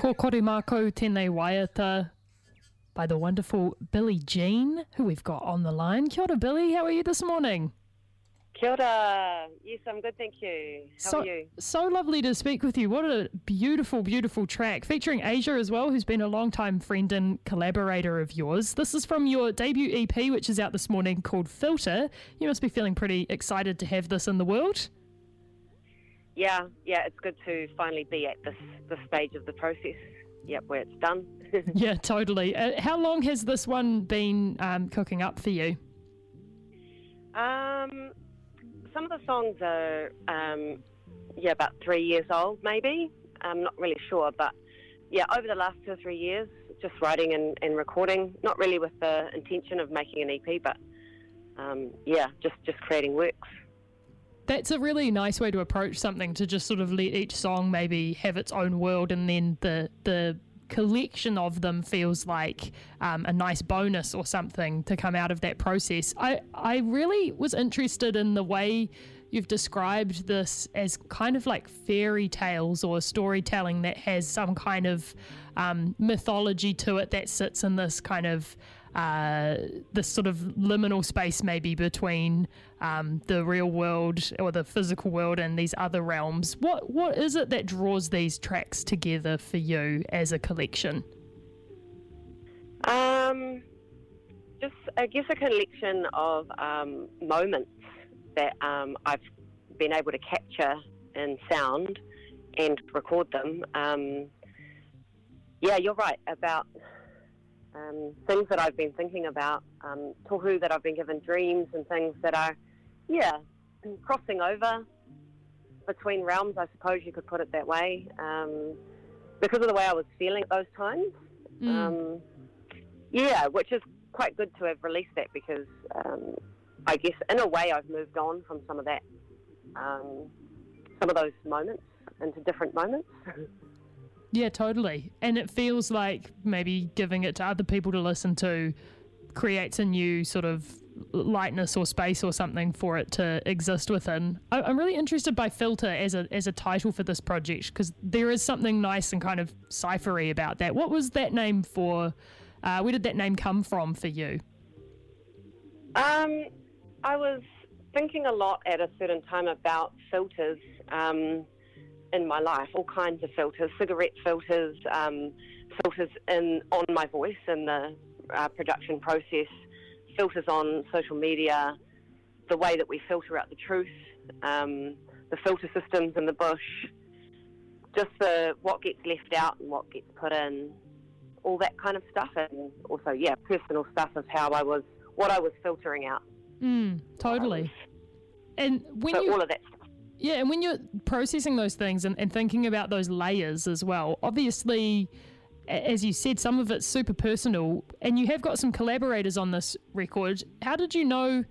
Ko kore mākou tēnei waiata by the wonderful Byllie-Jean, who we've got on the line. Kia ora, Billy. How are you this morning? Kia ora. Yes, I'm good, thank you. How are you? So lovely to speak with you. What a beautiful, beautiful track. Featuring Asia as well, who's been a long-time friend and collaborator of yours. This is from your debut EP, which is out this morning, called Filter. You must be feeling pretty excited to have this in the world. Yeah, it's good to finally be at this stage of the process, where it's done. Yeah, totally. How long has this one been cooking up for you? Some of the songs are, about 3 years old, maybe. I'm not really sure, but over the last 2 or 3 years, just writing and recording, not really with the intention of making an EP, but, just creating works. That's a really nice way to approach something, to just sort of let each song maybe have its own world, and then the collection of them feels like a nice bonus or something to come out of that process. I really was interested in the way you've described this as kind of like fairy tales or storytelling that has some kind of mythology to it that sits in this kind of this sort of liminal space maybe between the real world or the physical world and these other realms. What is it that draws these tracks together for you as a collection? Just I guess a collection of moments that I've been able to capture in sound and record them. Yeah, you're right about things that I've been thinking about, tohu that I've been given, dreams and things that are, crossing over between realms, I suppose you could put it that way, because of the way I was feeling at those times. Which is quite good to have released that, because I guess in a way I've moved on from some of that, some of those moments into different moments. Yeah, totally. And it feels like maybe giving it to other people to listen to creates a new sort of lightness or space or something for it to exist within. I'm really interested by Filter as a title for this project, because there is something nice and kind of cyphery about that. What was that name for? Where did that name come from for you? I was thinking a lot at a certain time about filters in my life, all kinds of filters, cigarette filters, filters on my voice in the production process, filters on social media, the way that we filter out the truth, the filter systems in the bush, just what gets left out and what gets put in, all that kind of stuff, and also, personal stuff of what I was filtering out. Totally. And when all of that stuff. Yeah, and when you're processing those things and thinking about those layers as well, obviously, as you said, some of it's super personal, and you have got some collaborators on this record. How did you know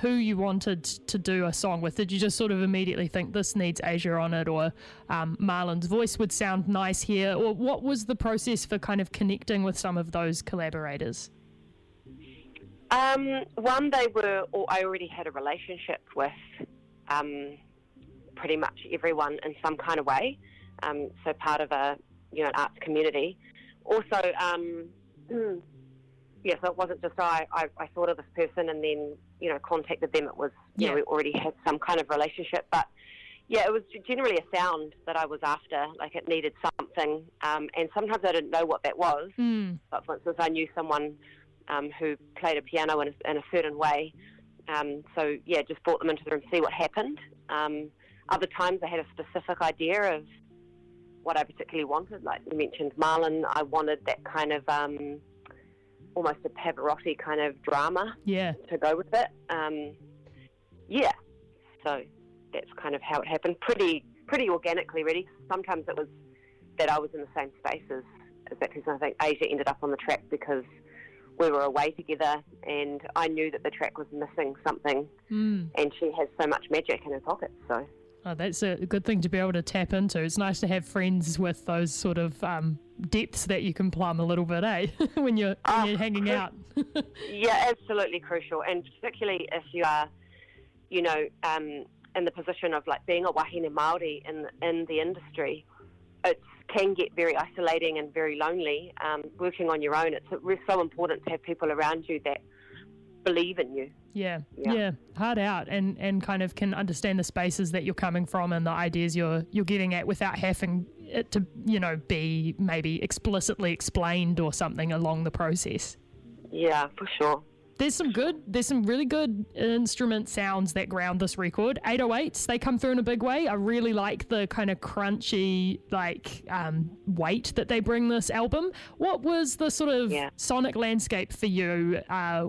who you wanted to do a song with? Did you just sort of immediately think this needs Asia on it, or Marlon's voice would sound nice here? Or what was the process for kind of connecting with some of those collaborators? One, I already had a relationship with pretty much everyone in some kind of way, so part of an arts community. Also, so it wasn't just I thought of this person and then, contacted them. It was, we already had some kind of relationship. But, it was generally a sound that I was after, like it needed something. And sometimes I didn't know what that was. But for instance, I knew someone who played a piano in a certain way. Just brought them into the room to see what happened. Other times I had a specific idea of what I particularly wanted. Like you mentioned Marlon, I wanted that kind of almost a Pavarotti kind of drama to go with it. So that's kind of how it happened. Pretty organically, really. Sometimes it was that I was in the same space as that person. I think Asia ended up on the track because we were away together and I knew that the track was missing something, and she has so much magic in her pocket, so... Oh, that's a good thing to be able to tap into. It's nice to have friends with those sort of depths that you can plumb a little bit, eh? when you're hanging out. Yeah, absolutely crucial. And particularly if you are, in the position of like being a wahine Māori in the industry, it can get very isolating and very lonely. Working on your own, it's so important to have people around you that believe in you. Yeah, hard out and kind of can understand the spaces that you're coming from and the ideas you're getting at without having it to, be maybe explicitly explained or something along the process. Yeah, for sure. There's some really good instrument sounds that ground this record. 808s, they come through in a big way. I really like the kind of crunchy, weight that they bring this album. What was the sort of sonic landscape for you?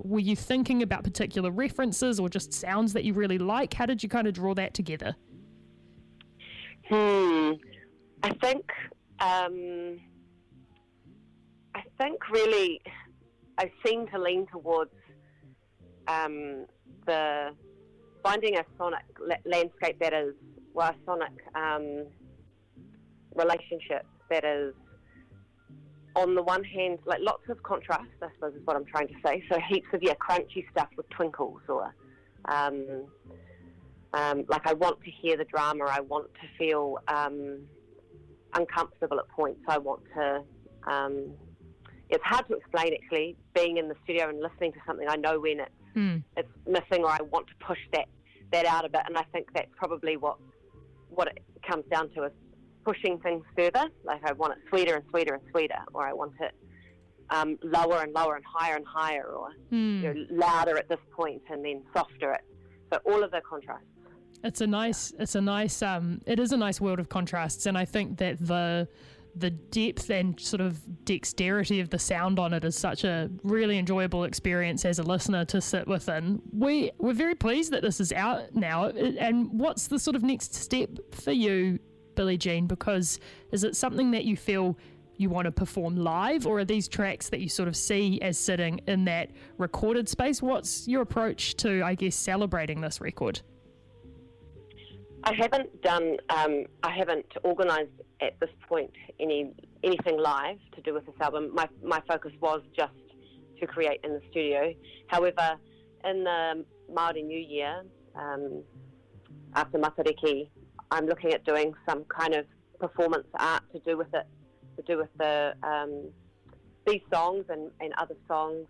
Were you thinking about particular references or just sounds that you really like? How did you kind of draw that together? I think really I seem to lean towards the finding a sonic landscape that is, a sonic relationship that is, on the one hand, like lots of contrast, I suppose is what I'm trying to say. So heaps of crunchy stuff with twinkles, or I want to hear the drama. I want to feel uncomfortable at points. I want to. It's hard to explain actually. Being in the studio and listening to something, I know when it's missing, or I want to push that out a bit, and I think that's probably what it comes down to, is pushing things further. Like I want it sweeter and sweeter and sweeter, or I want it lower and lower and higher and higher, or louder at this point and then softer. So all of the contrasts. It is a nice world of contrasts, and I think that the depth and sort of dexterity of the sound on it is such a really enjoyable experience as a listener to sit within. We're very pleased that this is out now. And what's the sort of next step for you, Byllie-Jean? Because is it something that you feel you want to perform live, or are these tracks that you sort of see as sitting in that recorded space? What's your approach to, I guess, celebrating this record? I haven't organised at this point anything live to do with this album. My focus was just to create in the studio. However, in the Māori New Year, after Matariki, I'm looking at doing some kind of performance art to do with it, to do with the these songs and other songs.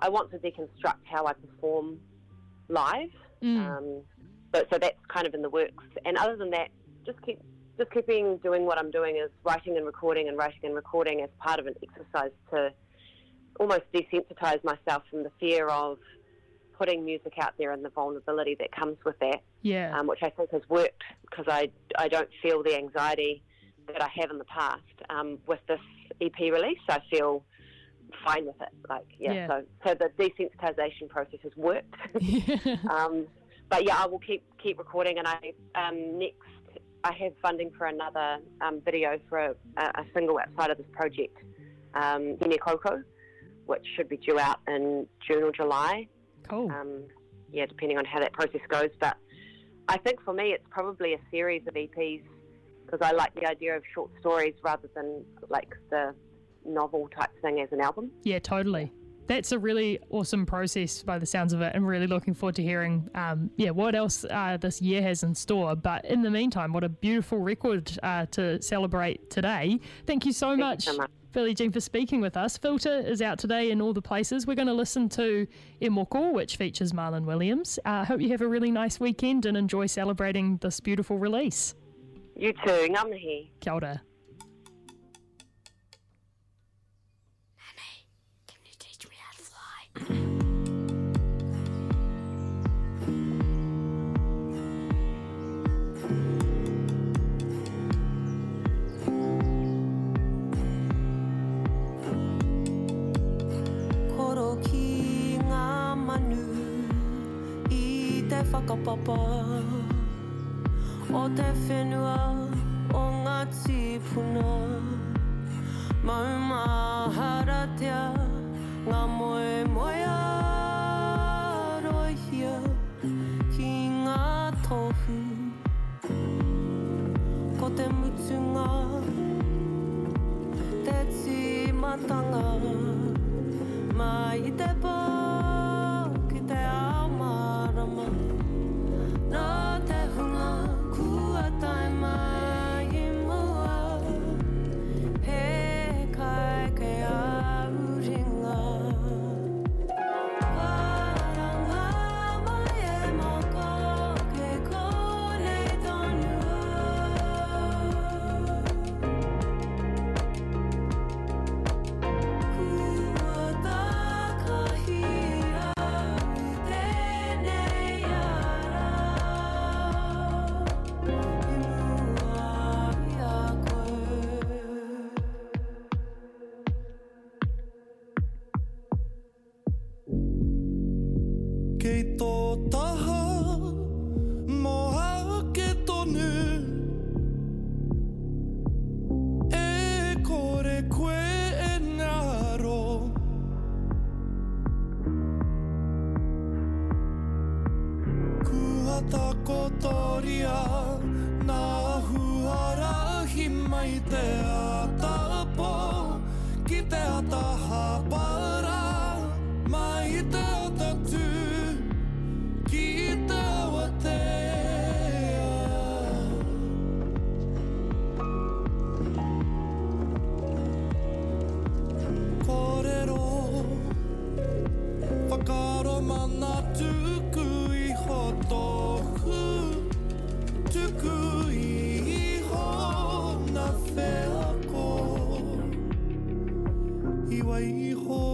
I want to deconstruct how I perform live. But so that's kind of in the works. And other than that, just keeping doing what I'm doing is writing and recording as part of an exercise to almost desensitize myself from the fear of putting music out there and the vulnerability that comes with that. Yeah. Which I think has worked, because I don't feel the anxiety that I have in the past with this EP release. I feel fine with it. So the desensitization process has worked. Yeah. But yeah, I will keep recording, and I have funding for another video for a single outside of this project, Ine Koko, which should be due out in June or July. Cool. Depending on how that process goes. But I think for me, it's probably a series of EPs, because I like the idea of short stories rather than like the novel type thing as an album. Yeah, totally. That's a really awesome process by the sounds of it. I'm really looking forward to hearing what else this year has in store. But in the meantime, what a beautiful record to celebrate today. Thank you so much, Byllie-Jean, for speaking with us. Filter is out today in all the places. We're going to listen to E Moko, which features Marlon Williams. I hope you have a really nice weekend and enjoy celebrating this beautiful release. You too. Ngā mihi. Kia ora. O te whenua o ngā tīpuna, mauma haratea, ngā moe moea roihia ki ngā tohu. Ko te mutunga, te tīmatanga, mai I te pā ki te amarama. Nā te hunga, kua tai mai I mua, he kai kei a uringa. Karanga mai e moko, ke kore tonua. Kua takahia, i tēnei ara. Waiho